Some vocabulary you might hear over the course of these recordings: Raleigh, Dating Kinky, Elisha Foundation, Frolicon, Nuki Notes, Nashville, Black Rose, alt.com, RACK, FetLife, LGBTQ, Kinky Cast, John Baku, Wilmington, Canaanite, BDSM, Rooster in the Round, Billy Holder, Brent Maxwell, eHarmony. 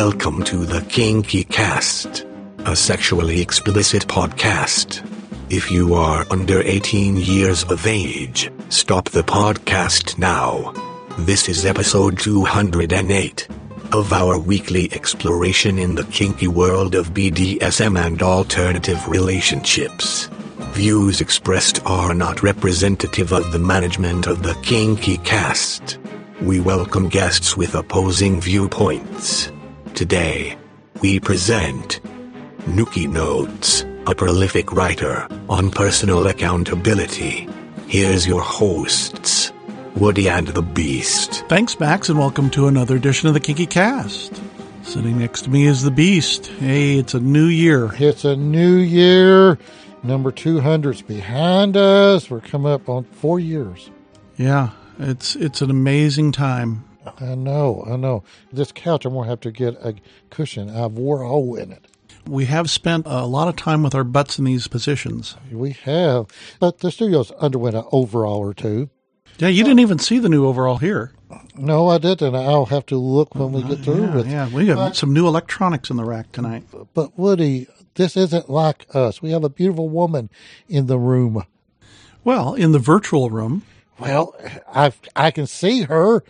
Welcome to the Kinky Cast, a sexually explicit podcast. If you are under 18 years of age, stop the podcast now. This is episode 208 of our weekly exploration in the kinky world of BDSM and alternative relationships. Views expressed are not representative of the management of the Kinky Cast. We welcome guests with opposing viewpoints. Today, we present Nuki Notes, a prolific writer on personal accountability. Here's your hosts, Woody and the Beast. Thanks, Max, and welcome to another edition of the Kinky Cast. Sitting next to me is the Beast. Hey, it's a new year. It's a new year. Number 200's behind us. We're coming up on 4 years. Yeah. It's an amazing time. I know. This couch, I'm going to have to get a cushion. I've wore all in it. We have spent a lot of time with our butts in these positions. We have. But the studios underwent an overhaul or two. Yeah, you didn't even see the new overhaul here. No, I didn't. I'll have to look when we get through with it. Yeah, we have some new electronics in the rack tonight. But Woody, this isn't like us. We have a beautiful woman in the room. Well, in the virtual room. Well, I can see her.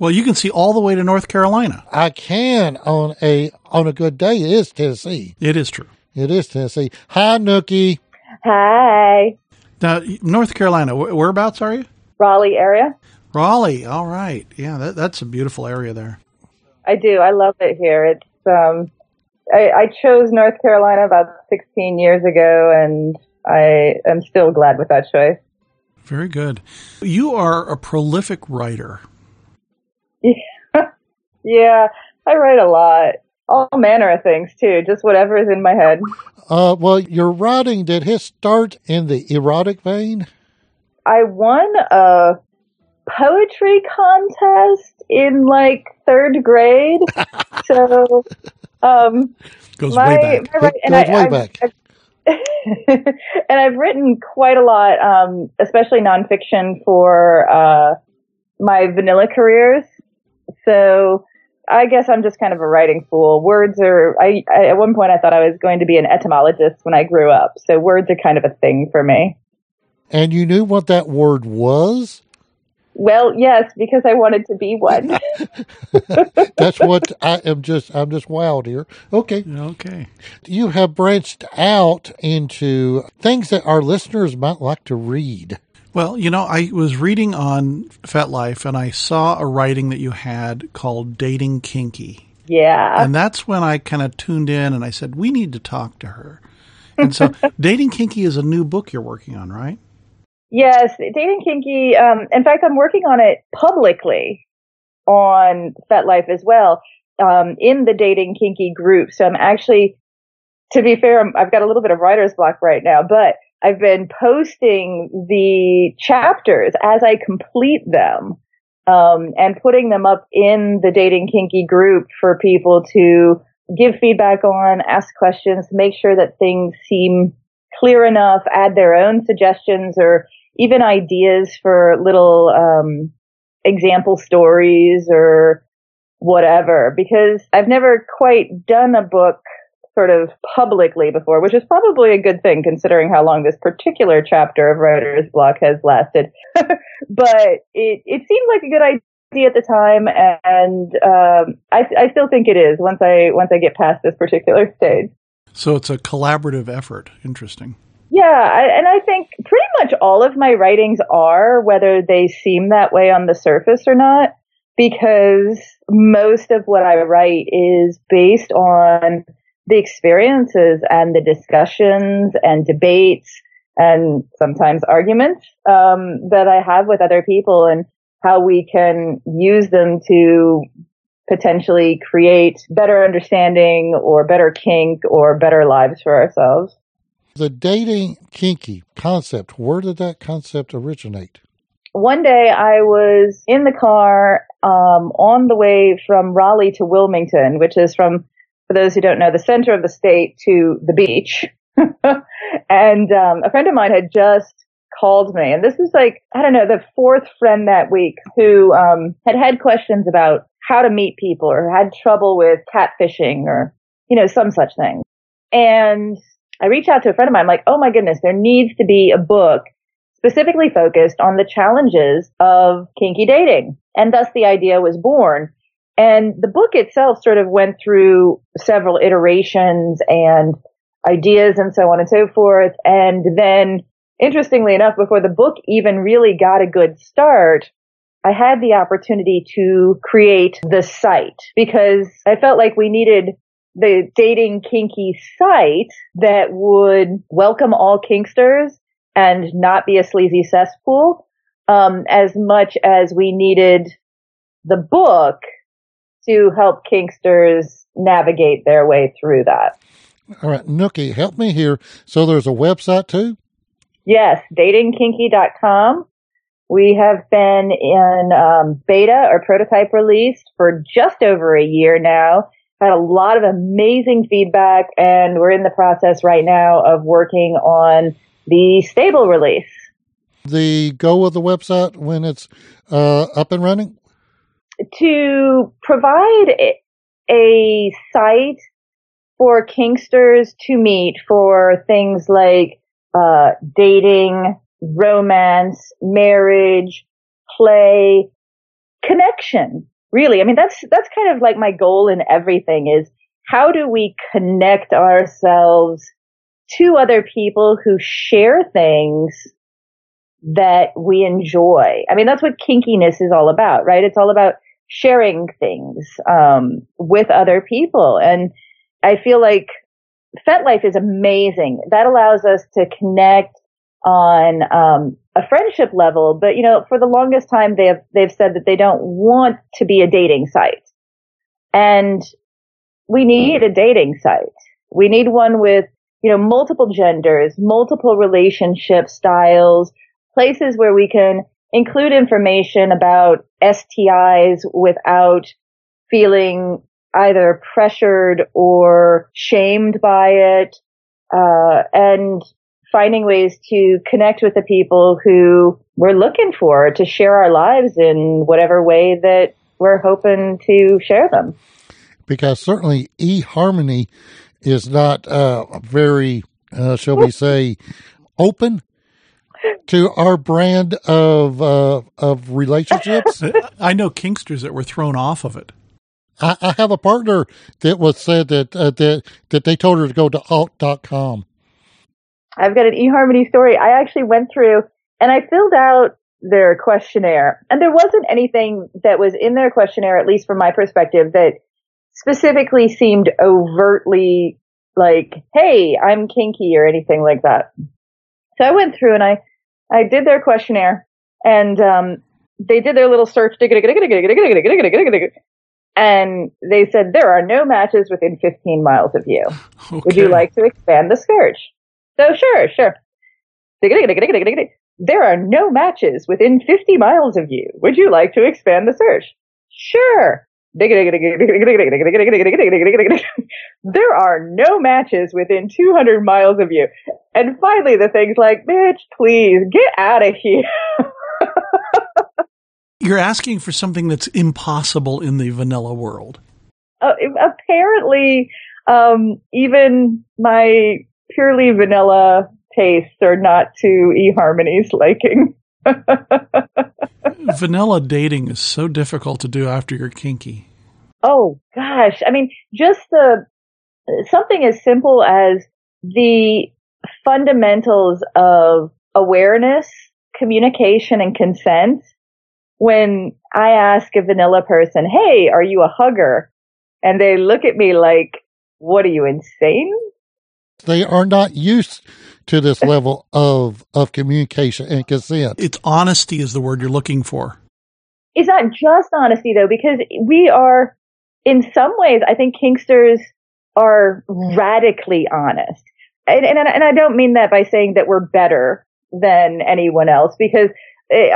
Well, you can see all the way to North Carolina. I can on a good day. It is Tennessee. It is true. It is Tennessee. Hi, Nuki. Hi. Now, North Carolina, whereabouts are you? Raleigh area. Raleigh. All right. Yeah, that's a beautiful area there. I do. I love it here. It's I chose North Carolina about 16 years ago, and I am still glad with that choice. Very good. You are a prolific writer. Yeah, I write a lot. All manner of things, too. Just whatever is in my head. Well, your writing, did his start in the erotic vein? I won a poetry contest in, like, third grade. So, goes way back. And I've written quite a lot, especially nonfiction for my vanilla careers. So I guess I'm just kind of a writing fool. Words are, I at one point I thought I was going to be an etymologist when I grew up. So words are kind of a thing for me. And you knew what that word was? Well, yes, because I wanted to be one. That's what I'm just wild here. Okay. You have branched out into things that our listeners might like to read. Well, you know, I was reading on FetLife and I saw a writing that you had called Dating Kinky. Yeah. And that's when I kind of tuned in and I said, we need to talk to her. And so Dating Kinky is a new book you're working on, right? Yes, Dating Kinky, in fact, I'm working on it publicly on FetLife as well, in the Dating Kinky group. So I'm actually, to be fair, I've got a little bit of writer's block right now, but I've been posting the chapters as I complete them, and putting them up in the Dating Kinky group for people to give feedback on, ask questions, make sure that things seem clear enough, add their own suggestions or even ideas for little example stories or whatever, because I've never quite done a book sort of publicly before, which is probably a good thing considering how long this particular chapter of Writer's Block has lasted. But it seemed like a good idea at the time, and I still think it is once I get past this particular stage. So it's a collaborative effort. Interesting. Yeah, and I think pretty much all of my writings are, whether they seem that way on the surface or not, because most of what I write is based on the experiences and the discussions and debates and sometimes arguments that I have with other people and how we can use them to potentially create better understanding or better kink or better lives for ourselves. The Dating Kinky concept, where did that concept originate? One day I was in the car on the way from Raleigh to Wilmington, which is from, for those who don't know, the center of the state to the beach. And a friend of mine had just called me. And this is like, I don't know, the fourth friend that week who had questions about how to meet people or had trouble with catfishing or, you know, some such thing. And I reached out to a friend of mine. I'm like, oh my goodness, there needs to be a book specifically focused on the challenges of kinky dating. And thus the idea was born. And the book itself sort of went through several iterations and ideas and so on and so forth. And then, interestingly enough, before the book even really got a good start, I had the opportunity to create the site because I felt like we needed the dating kinky site that would welcome all kinksters and not be a sleazy cesspool, as much as we needed the book to help kinksters navigate their way through that. All right, Nuki, help me here. So there's a website too? Yes, datingkinky.com. We have been in beta or prototype release for just over a year now. Had a lot of amazing feedback, and we're in the process right now of working on the stable release. The goal of the website when it's up and running? To provide a site for kinksters to meet for things like dating, romance, marriage, play, connection. Really, I mean, that's kind of like my goal in everything is how do we connect ourselves to other people who share things that we enjoy. I mean, that's what kinkiness is all about, right? It's all about sharing things with other people. And I feel like FetLife is amazing. That allows us to connect on a friendship level, but you know, for the longest time they've said that they don't want to be a dating site. And we need a dating site. We need one with, you know, multiple genders, multiple relationship styles, places where we can include information about STIs without feeling either pressured or shamed by it, and finding ways to connect with the people who we're looking for to share our lives in whatever way that we're hoping to share them. Because certainly eHarmony is not very, shall we say, open to our brand of relationships. I know kinksters that were thrown off of it. I have a partner that was said that that they told her to go to alt.com. I've got an eHarmony story. I actually went through and I filled out their questionnaire, and there wasn't anything that was in their questionnaire, at least from my perspective, that specifically seemed overtly like, hey, I'm kinky or anything like that. So I went through and I did their questionnaire, and they did their little search, and they said, there are no matches within 15 miles of you. Okay. Would you like to expand the search? So sure. There are no matches within 50 miles of you. Would you like to expand the search? Sure. There are no matches within 200 miles of you. And finally, the thing's like, bitch, please get out of here. You're asking for something that's impossible in the vanilla world. Apparently, even my purely vanilla tastes are not to eHarmony's liking. Vanilla dating is so difficult to do after you're kinky. Oh, gosh. I mean, just something as simple as the fundamentals of awareness, communication, and consent. When I ask a vanilla person, hey, are you a hugger? And they look at me like, what are you, insane? They are not used to this level of communication and consent. It's honesty is the word you're looking for. It's not just honesty, though, because we are, in some ways, I think kinksters are radically honest. And I don't mean that by saying that we're better than anyone else, because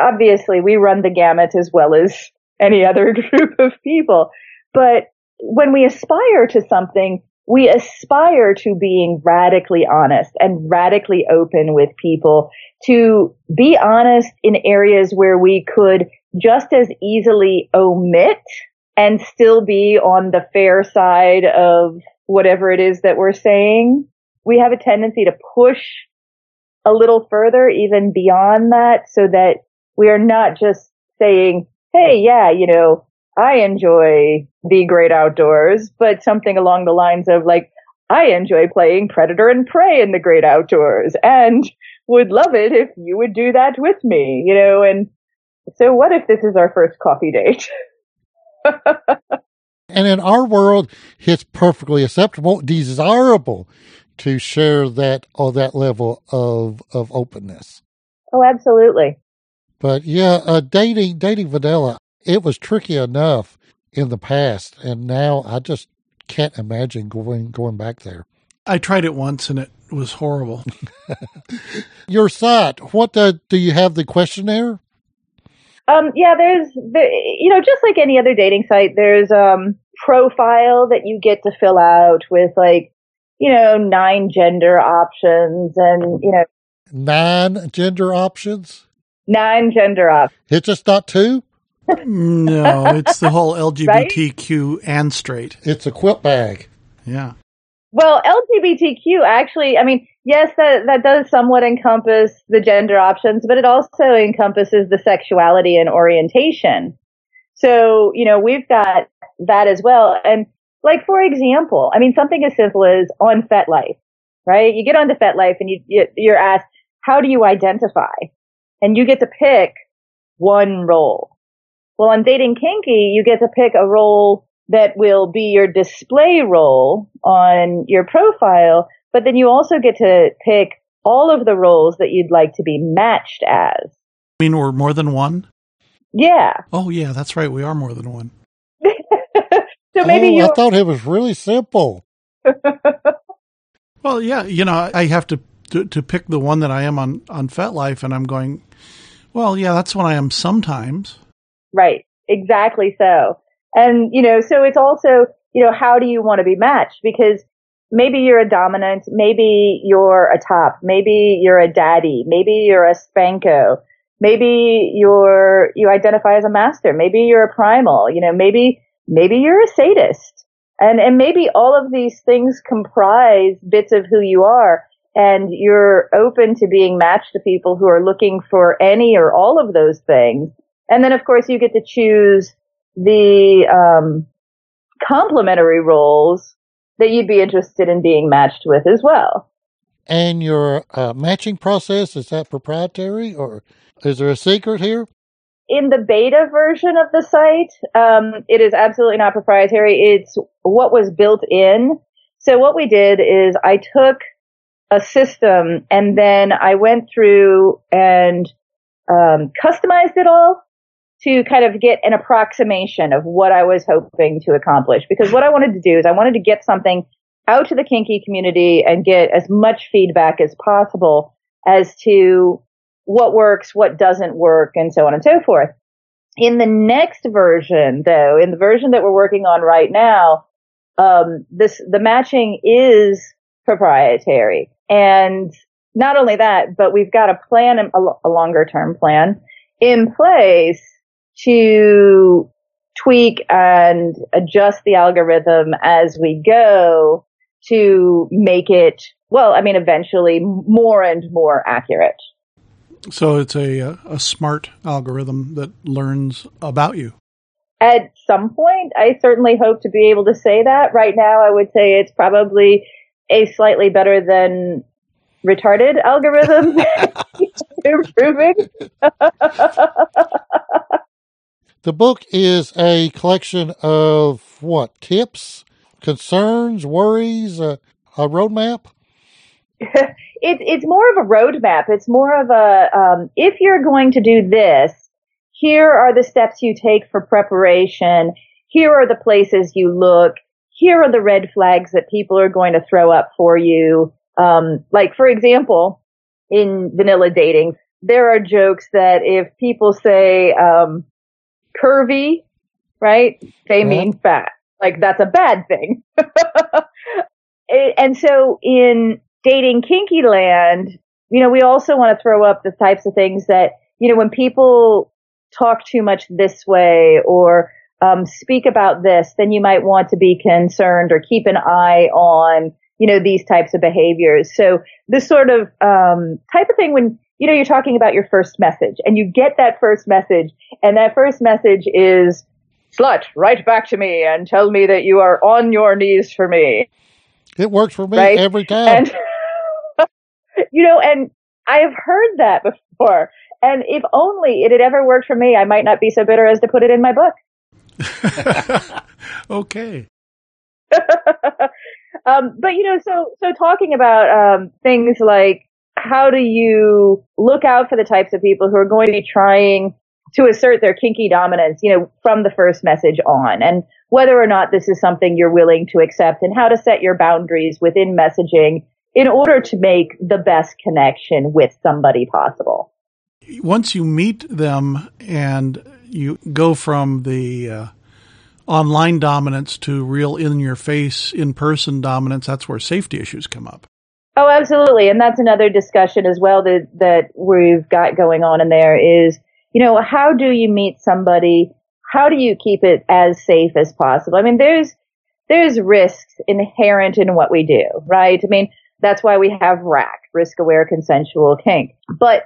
obviously we run the gamut as well as any other group of people. But when we aspire to something, we aspire to being radically honest and radically open with people, to be honest in areas where we could just as easily omit and still be on the fair side of whatever it is that we're saying. We have a tendency to push a little further, even beyond that, so that we are not just saying, hey, yeah, you know, I enjoy the great outdoors, but something along the lines of like, I enjoy playing Predator and Prey in the great outdoors and would love it if you would do that with me, you know, and so what if this is our first coffee date? And in our world, it's perfectly acceptable, desirable to share that or that level of openness. Oh, absolutely. But yeah, dating vanilla, it was tricky enough in the past, and now I just can't imagine going back there. I tried it once, and it was horrible. Your site, what do you have the questionnaire? Yeah, just like any other dating site, there's profile that you get to fill out with, like, you know, 9 gender options and, you know. 9 gender options? 9 gender options. It's just not 2? No, it's the whole LGBTQ right? And straight. It's a quilt bag. Yeah. Well, LGBTQ actually, I mean, yes, that does somewhat encompass the gender options, but it also encompasses the sexuality and orientation. So, you know, we've got that as well. And like, for example, I mean, something as simple as on FetLife, right? You get onto FetLife and you're asked, how do you identify? And you get to pick one role. Well, on Dating Kinky, you get to pick a role that will be your display role on your profile, but then you also get to pick all of the roles that you'd like to be matched as. You mean we're more than one? Yeah. Oh, yeah, that's right. We are more than one. So maybe I thought it was really simple. Well, yeah, you know, I have to pick the one that I am on FetLife, and I'm going, well, yeah, that's what I am sometimes. Right. Exactly so. And, you know, so it's also, you know, how do you want to be matched? Because maybe you're a dominant, maybe you're a top, maybe you're a daddy, maybe you're a spanko, maybe you identify as a master, maybe you're a primal, you know, maybe you're a sadist. And maybe all of these things comprise bits of who you are, and you're open to being matched to people who are looking for any or all of those things. And then, of course, you get to choose the complementary roles that you'd be interested in being matched with as well. And your matching process, is that proprietary, or is there a secret here? In the beta version of the site, it is absolutely not proprietary. It's what was built in. So what we did is I took a system and then I went through and customized it all to kind of get an approximation of what I was hoping to accomplish. Because what I wanted to do is I wanted to get something out to the kinky community and get as much feedback as possible as to what works, what doesn't work, and so on and so forth. In the next version, though, in the version that we're working on right now, the matching is proprietary. And not only that, but we've got a plan, a longer-term plan, in place to tweak and adjust the algorithm as we go to make it, well, I mean, eventually more and more accurate. So it's a smart algorithm that learns about you. At some point, I certainly hope to be able to say that. Right now, I would say it's probably a slightly better than retarded algorithm. Improving. The book is a collection of what? Tips, concerns, worries, a roadmap? It's more of a roadmap. It's more of a, if you're going to do this, here are the steps you take for preparation. Here are the places you look. Here are the red flags that people are going to throw up for you. Like, for example, in vanilla dating, there are jokes that if people say curvy, right, they mean fat. Like, that's a bad thing. And so in Dating Kinky land, you know, we also want to throw up the types of things that, you know, when people talk too much this way, or speak about this, then you might want to be concerned or keep an eye on, you know, these types of behaviors. So this sort of type of thing when, you know, you're talking about your first message and you get that first message and that first message is, slut, write back to me and tell me that you are on your knees for me. It works for me every time. And, you know, and I have heard that before. And if only it had ever worked for me, I might not be so bitter as to put it in my book. Okay. But, you know, so talking about things like how do you look out for the types of people who are going to be trying to assert their kinky dominance, you know, from the first message on, and whether or not this is something you're willing to accept, and how to set your boundaries within messaging in order to make the best connection with somebody possible. Once you meet them and you go from the online dominance to real in-your-face, in-person dominance, that's where safety issues come up. Oh, absolutely. And that's another discussion as well that we've got going on in there is, you know, how do you meet somebody? How do you keep it as safe as possible? I mean, there's risks inherent in what we do, right? I mean, that's why we have RACK, risk-aware consensual kink. But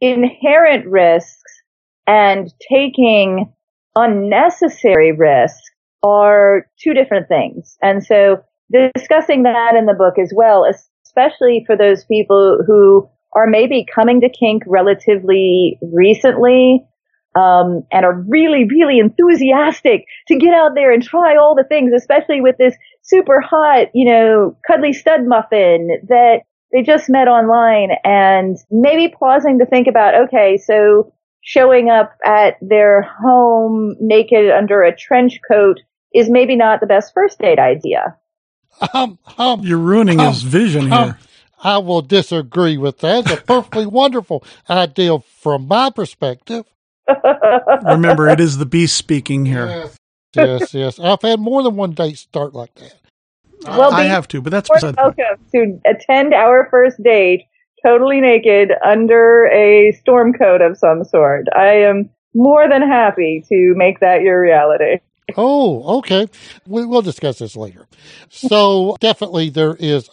inherent risks and taking unnecessary risks are two different things. And so discussing that in the book as well, especially for those people who are maybe coming to kink relatively recently, and are really, really enthusiastic to get out there and try all the things, especially with this super hot, you know, cuddly stud muffin that they just met online, and maybe pausing to think about, okay, so showing up at their home naked under a trench coat is maybe not the best first date idea. You're ruining his vision here. I will disagree with that. It's a perfectly wonderful idea from my perspective. Remember, it is the beast speaking here. Yes. I've had more than one date start like that. Well, I have to, but that's beside welcome to attend our first date totally naked under a storm coat of some sort. I am more than happy to make that your reality. Oh, okay. We'll discuss this later. So definitely there is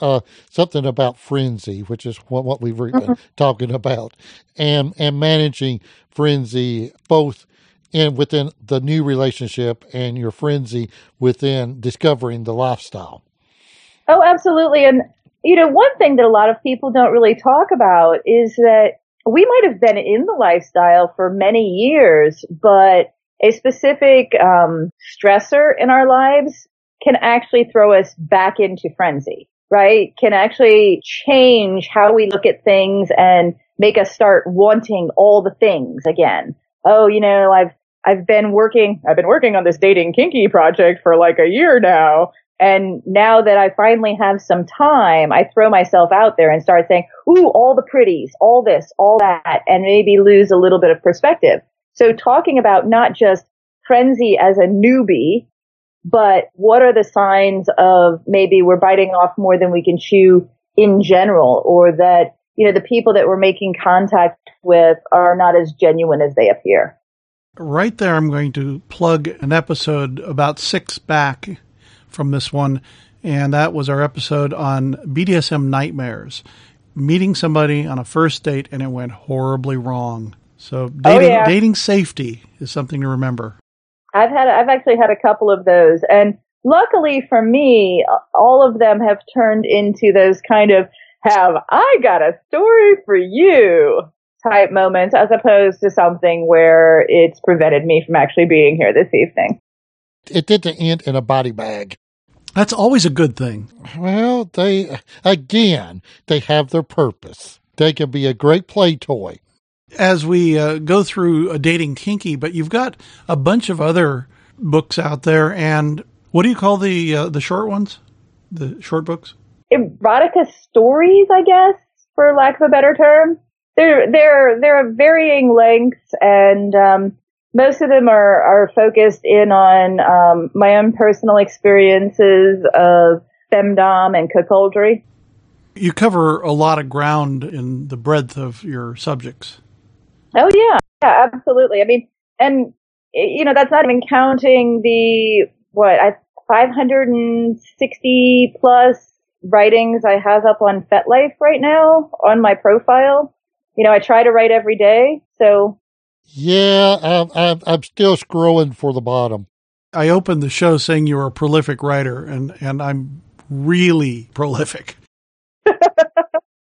something about frenzy, which is what we've been talking about, and managing frenzy both within the new relationship and your frenzy within discovering the lifestyle. Oh, absolutely. And, you know, one thing that a lot of people don't really talk about is that we might have been in the lifestyle for many years, but a specific stressor in our lives can actually throw us back into frenzy, right? Can actually change how we look at things and make us start wanting all the things again. Oh, you know, I've been working on this dating kinky project for like a year now, and now that I finally have some time, I throw myself out there and start saying, "Ooh, all the pretties, all this, all that," and maybe lose a little bit of perspective. So talking about not just frenzy as a newbie, but what are the signs of maybe we're biting off more than we can chew in general, or that, you know, the people that we're making contact with are not as genuine as they appear. Right there, I'm going to plug an episode about 6 back from this one, and that was our episode on BDSM nightmares, meeting somebody on a first date and it went horribly wrong. So dating safety is something to remember. I've actually had a couple of those. And luckily for me, all of them have turned into those kind of, have I got a story for you type moments, as opposed to something where it's prevented me from actually being here this evening. It didn't end in a body bag. That's always a good thing. Well, they have their purpose. They can be a great play toy. As we go through Dating Kinky, but you've got a bunch of other books out there, and what do you call the short ones, the short books? Erotica stories, I guess, for lack of a better term. They're of varying lengths, and most of them are focused in on my own personal experiences of femdom and cuckoldry. You cover a lot of ground in the breadth of your subjects. Oh, yeah, absolutely. I mean, and you know, that's not even counting the, 560 plus writings I have up on FetLife right now on my profile. You know, I try to write every day, so. Yeah, I'm still scrolling for the bottom. I opened the show saying you're a prolific writer, and I'm really prolific.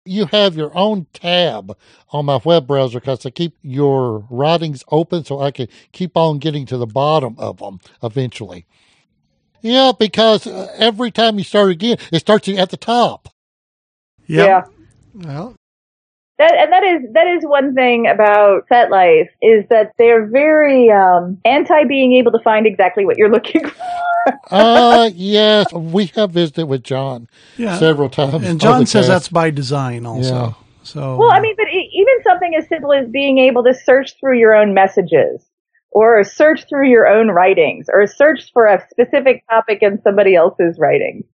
You have your own tab on my web browser because I keep your writings open so I can keep on getting to the bottom of them eventually. Yeah, because every time you start again, it starts at the top. Yep. Yeah. Well. That is one thing about FetLife is that they're very anti being able to find exactly what you're looking for. Yes, we have visited with John several times, and John says that's by design, also. Yeah. So, well, I mean, but even something as simple as being able to search through your own messages, or search through your own writings, or search for a specific topic in somebody else's writings.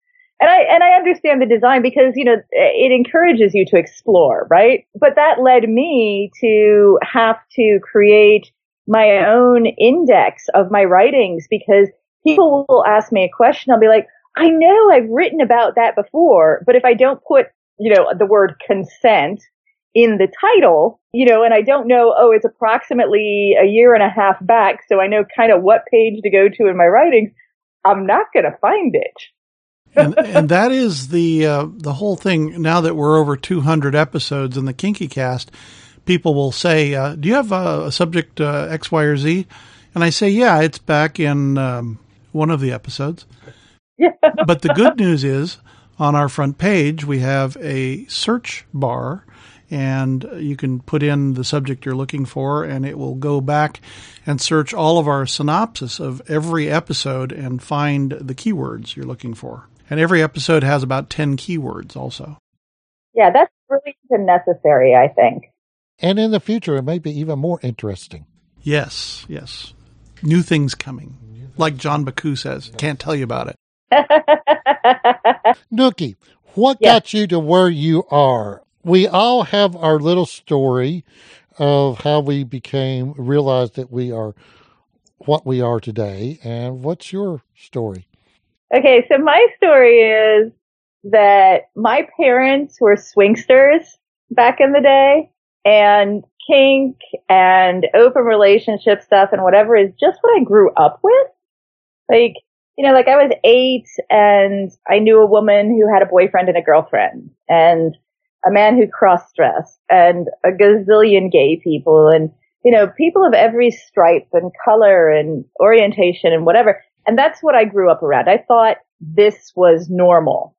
And I understand the design because, you know, it encourages you to explore, right? But that led me to have to create my own index of my writings because people will ask me a question. I'll be like, I know I've written about that before, but if I don't put, you know, the word consent in the title, you know, and I don't know, oh, it's approximately a year and a half back, so I know kind of what page to go to in my writings, I'm not going to find it. and that is the whole thing. Now that we're over 200 episodes in the Kinky Cast, people will say, do you have a subject X, Y, or Z? And I say, yeah, it's back in one of the episodes. Yeah. But the good news is on our front page, we have a search bar and you can put in the subject you're looking for and it will go back and search all of our synopsis of every episode and find the keywords you're looking for. And every episode has about 10 keywords also. Yeah, that's really necessary, I think. And in the future, it may be even more interesting. Yes, yes. New things coming. Like John Baku says, can't tell you about it. Nuki, what got you to where you are? We all have our little story of how we realized that we are what we are today. And what's your story? Okay, so my story is that my parents were swingsters back in the day, and kink and open relationship stuff and whatever is just what I grew up with. Like, you know, like I was 8 and I knew a woman who had a boyfriend and a girlfriend and a man who cross-dressed and a gazillion gay people and, you know, people of every stripe and color and orientation and whatever. And that's what I grew up around. I thought this was normal.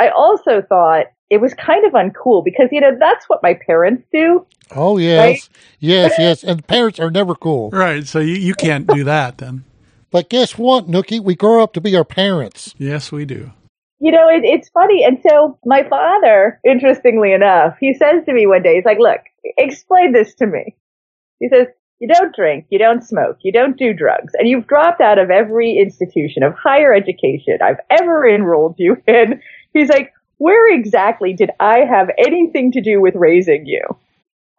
I also thought it was kind of uncool because, you know, that's what my parents do. Oh, yes. Right? Yes, yes. And parents are never cool. Right. So you can't do that then. But guess what, Nuki? We grow up to be our parents. Yes, we do. You know, it's funny. And so my father, interestingly enough, he says to me one day, he's like, look, explain this to me. He says, you don't drink, you don't smoke, you don't do drugs, and you've dropped out of every institution of higher education I've ever enrolled you in. He's like, where exactly did I have anything to do with raising you?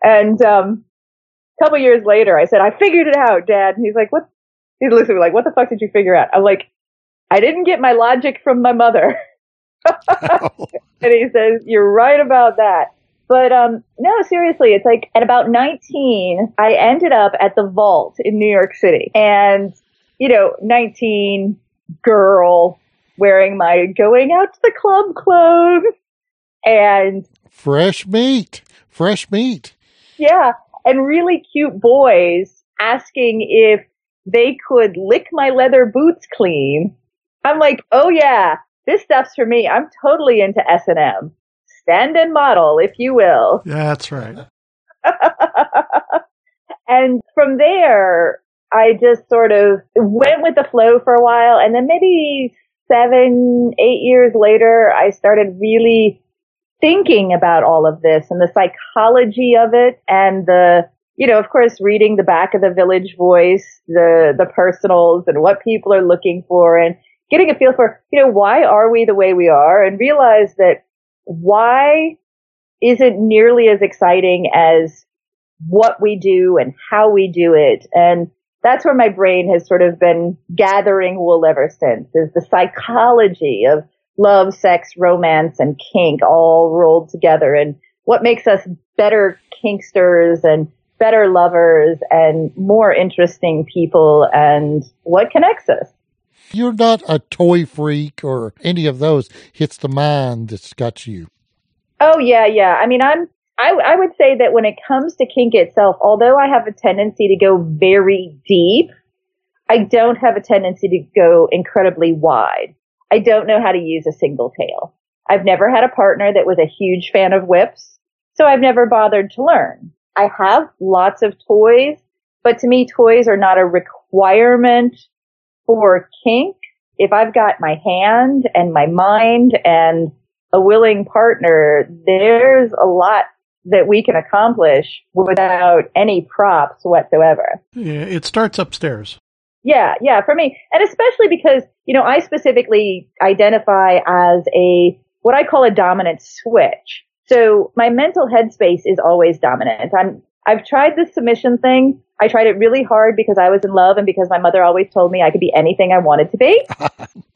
And a couple years later, I said, I figured it out, Dad. And he's like, what? He looks at me like, what the fuck did you figure out? I'm like, I didn't get my logic from my mother. Oh. And he says, you're right about that. But no, seriously, it's like at about 19, I ended up at the Vault in New York City. And, you know, 19 girl wearing my going out to the club clothes and fresh meat. Yeah. And really cute boys asking if they could lick my leather boots clean. I'm like, oh yeah, this stuff's for me. I'm totally into S&M. Stand and model, if you will. Yeah, that's right. And from there, I just sort of went with the flow for a while. And then maybe 7-8 years later, I started really thinking about all of this and the psychology of it and the, you know, of course, reading the back of the Village Voice, the personals and what people are looking for and getting a feel for, you know, why are we the way we are, and realize that why isn't nearly as exciting as what we do and how we do it. And that's where my brain has sort of been gathering wool ever since, is the psychology of love, sex, romance, and kink all rolled together, and what makes us better kinksters and better lovers and more interesting people, and what connects us. You're not a toy freak or any of those. It's the mind that's got you. Oh, yeah, yeah. I mean, I would say that when it comes to kink itself, although I have a tendency to go very deep, I don't have a tendency to go incredibly wide. I don't know how to use a single tail. I've never had a partner that was a huge fan of whips, so I've never bothered to learn. I have lots of toys, but to me, toys are not a requirement for kink. If I've got my hand and my mind and a willing partner, there's a lot that we can accomplish without any props whatsoever. Yeah, it starts upstairs. Yeah, yeah, for me. And especially because, you know, I specifically identify as what I call a dominant switch. So my mental headspace is always dominant. I've tried this submission thing. I tried it really hard because I was in love and because my mother always told me I could be anything I wanted to be.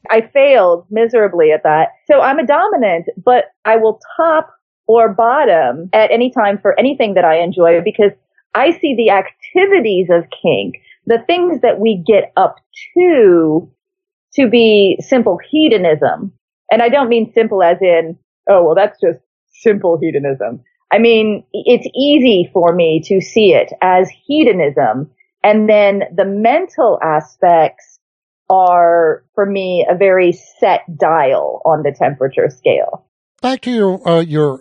I failed miserably at that. So I'm a dominant, but I will top or bottom at any time for anything that I enjoy, because I see the activities of kink, the things that we get up to be simple hedonism. And I don't mean simple as in, oh, well, that's just simple hedonism. I mean, it's easy for me to see it as hedonism. And then the mental aspects are, for me, a very set dial on the temperature scale. Back to your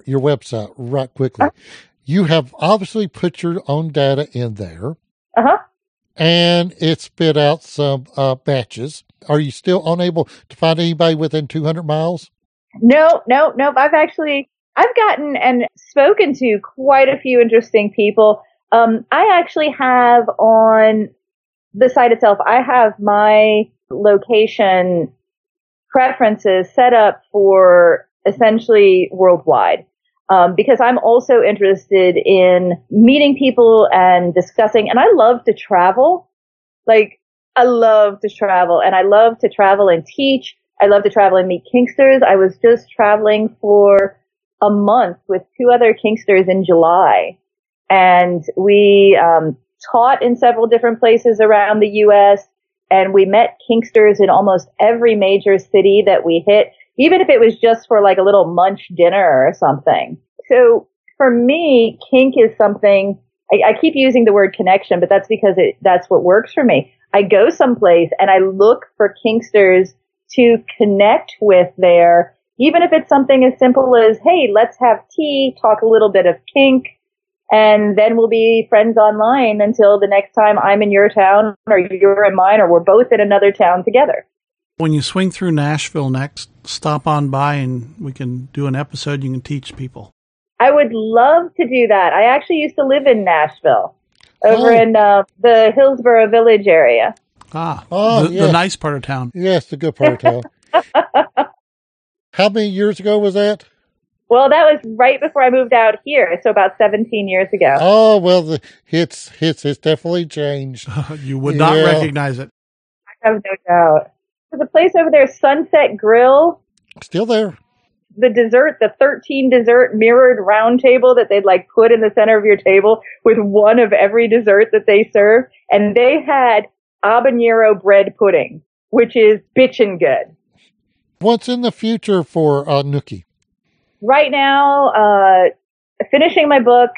website right quickly. Uh-huh. You have obviously put your own data in there. Uh-huh. And it spit out some batches. Are you still unable to find anybody within 200 miles? No. I've gotten and spoken to quite a few interesting people. I actually have on the site itself, I have my location preferences set up for essentially worldwide, because I'm also interested in meeting people and discussing. And I love to travel. Like, I love to travel, and I love to travel and teach. I love to travel and meet kinksters. I was just traveling for a month with two other kinksters in July. And we taught in several different places around the U.S. And we met kinksters in almost every major city that we hit, even if it was just for like a little munch dinner or something. So for me, kink is something, I keep using the word connection, but that's because that's what works for me. I go someplace and I look for kinksters to connect with there. Even if it's something as simple as, hey, let's have tea, talk a little bit of kink, and then we'll be friends online until the next time I'm in your town or you're in mine or we're both in another town together. When you swing through Nashville next, stop on by and we can do an episode. You can teach people. I would love to do that. I actually used to live in Nashville in the Hillsborough Village area. The nice part of town. Yes, the good part of town. How many years ago was that? Well, that was right before I moved out here, so about 17 years ago. Oh, well, it's definitely changed. You would not recognize it. I have no doubt. There's a place over there, Sunset Grill. Still there. The dessert, the 13 dessert mirrored round table that they'd like put in the center of your table with one of every dessert that they serve. And they had habanero bread pudding, which is bitchin' good. What's in the future for Nuki? Right now, finishing my book,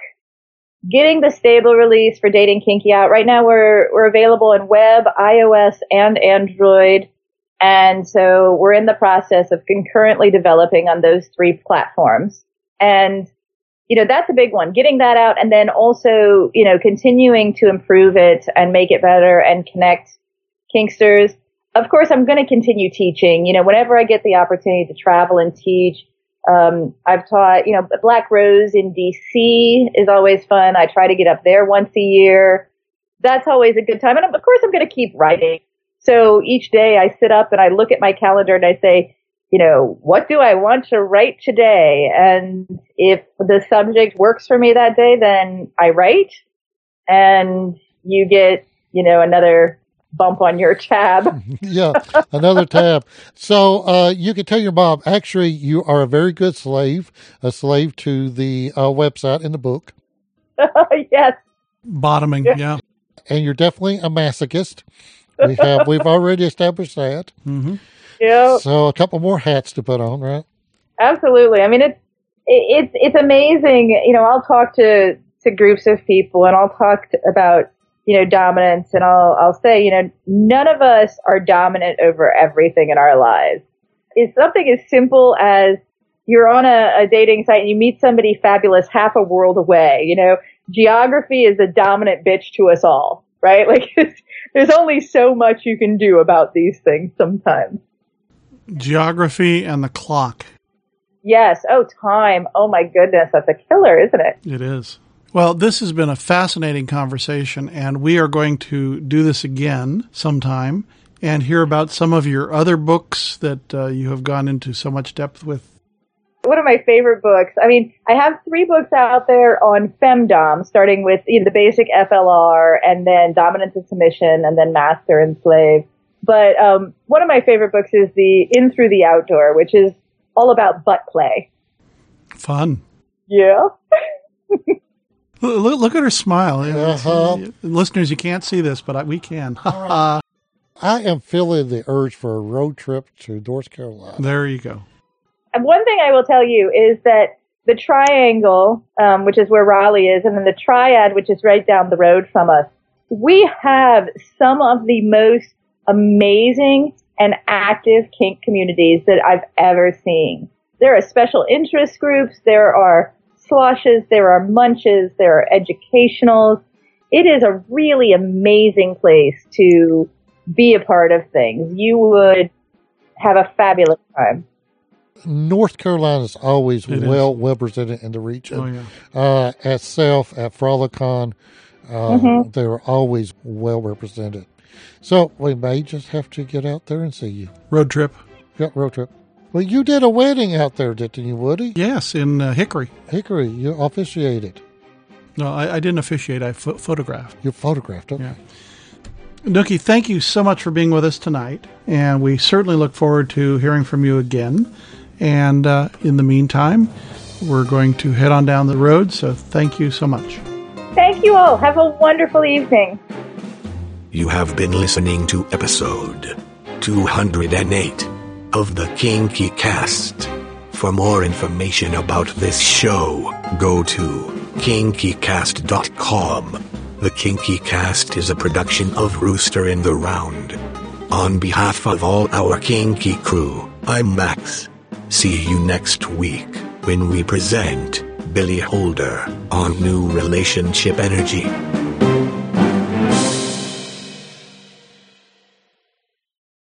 getting the stable release for Dating Kinky out. Right now, we're available in web, iOS, and Android, and so we're in the process of concurrently developing on those three platforms. And you know, that's a big one, getting that out, and then also, you know, continuing to improve it and make it better and connect kinksters. Of course, I'm going to continue teaching. You know, whenever I get the opportunity to travel and teach, I've taught, you know, Black Rose in DC is always fun. I try to get up there once a year. That's always a good time. And of course, I'm going to keep writing. So each day I sit up and I look at my calendar and I say, you know, what do I want to write today? And if the subject works for me that day, then I write, and you get you know, another bump on your tab. Yeah, another tab. So you can tell your mom, actually, you are a very good slave, a slave to the website and the book. Yes. Bottoming, yeah. And you're definitely a masochist. We've already established that. Mm-hmm. Yeah. So a couple more hats to put on, right? Absolutely. I mean, it's amazing. You know, I'll talk to groups of people, and I'll talk about, you know, dominance, and I'll say, you know, none of us are dominant over everything in our lives. It's something as simple as you're on a dating site and you meet somebody fabulous half a world away. You know, geography is a dominant bitch to us all, right? Like, there's only so much you can do about these things sometimes. Geography and the clock. Yes. Oh, time. Oh, my goodness. That's a killer, isn't it? It is. Well, this has been a fascinating conversation, and we are going to do this again sometime and hear about some of your other books that you have gone into so much depth with. One of my favorite books. I mean, I have 3 books out there on femdom, starting with, you know, the basic FLR, and then Dominance and Submission, and then Master and Slave. But one of my favorite books is the In Through the Outdoor, which is all about butt play. Fun. Yeah. Look at her smile. Uh-huh. Listeners, you can't see this, but we can. Right. I am feeling the urge for a road trip to North Carolina. There you go. And one thing I will tell you is that the triangle, which is where Raleigh is, and then the triad, which is right down the road from us, we have some of the most amazing and active kink communities that I've ever seen. There are special interest groups, there are sloshes, there are munches, there are educationals. It is a really amazing place to be a part of things. You would have a fabulous time. North Carolina is always represented in the region. Oh, yeah. At Self, at Frolicon, they are always well represented. So we may just have to get out there and see you. Road trip. Yep, road trip. Well, you did a wedding out there, didn't you, Woody? Yes, in Hickory. Hickory, you officiated. No, I didn't officiate. I photographed. You photographed, okay. Yeah. Nuki, thank you so much for being with us tonight, and we certainly look forward to hearing from you again. And in the meantime, we're going to head on down the road, so thank you so much. Thank you all. Have a wonderful evening. You have been listening to episode 208 of the Kinky Cast. For more information about this show, go to kinkycast.com. The Kinky Cast is a production of Rooster in the Round. On behalf of all our kinky crew, I'm Max. See you next week when we present Billy Holder on New Relationship Energy.